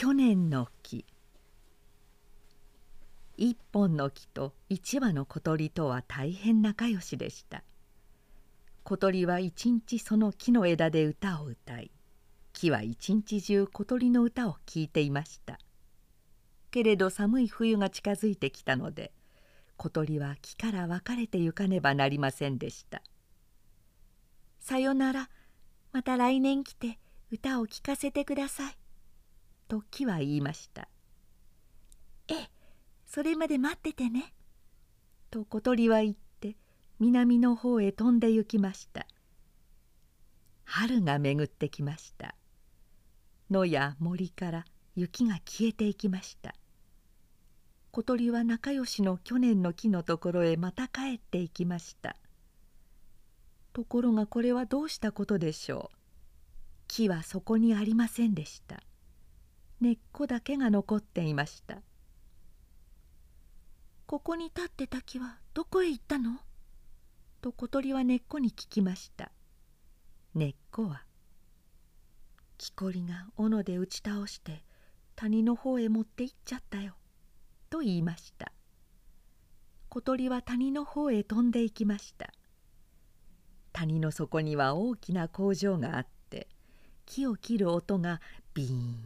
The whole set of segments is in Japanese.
去年の木。一本の木と一羽の小鳥とは大変仲良しでした。小鳥は一日その木の枝で歌を歌い、木は一日中小鳥の歌を聞いていました。けれど寒い冬が近づいてきたので、小鳥は木から分かれてゆかねばなりませんでした。さよなら、また来年来て歌を聞かせてください。と木は言いました。ええ、それまで待っててね。と小鳥は言って南の方へ飛んで行きました。春が巡ってきました。野や森から雪が消えていきました。小鳥は仲良しの去年の木のところへまた帰っていきました。ところがこれはどうしたことでしょう。木はそこにありませんでした。根っこだけが残っていました。ここに立ってた木はどこへ行ったの？と小鳥は根っこに聞きました。根っこは木こりが斧で打ち倒して谷の方へ持って行っちゃったよ。と言いました。小鳥は谷の方へ飛んで行きました。谷の底には大きな工場があって、木を切る音がビーン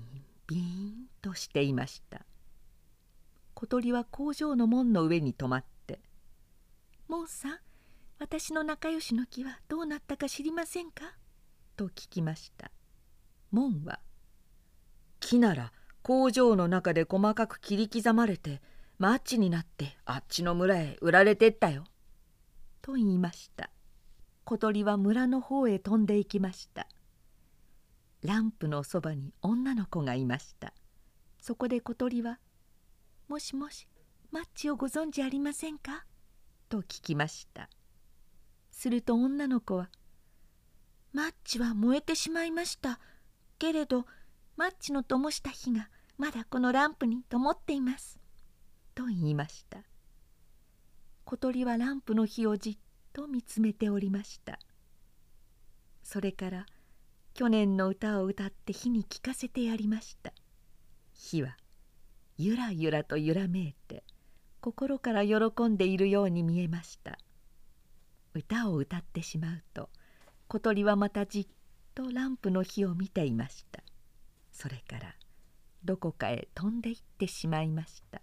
ビーンとしていました。小鳥は工場の門の上に止まって、「門さん、私の仲良しの木はどうなったか知りませんか？」と聞きました。門は、「木なら、工場の中で細かく切り刻まれてマッチになってあっちの村へ売られてったよ」と言いました。小鳥は村の方へ飛んで行きました。ランプのそばに女の子がいました。そこで小鳥は「もしもし、マッチをご存じありませんか？」と聞きました。すると女の子は「マッチは燃えてしまいましたけれど、マッチの灯した火がまだこのランプに灯っています」と言いました。小鳥はランプの火をじっと見つめておりました。それから去年の歌を歌って火に聞かせてやりました。火はゆらゆらと揺らめいて心から喜んでいるように見えました。歌を歌ってしまうと小鳥はまたじっとランプの火を見ていました。それからどこかへ飛んでいってしまいました。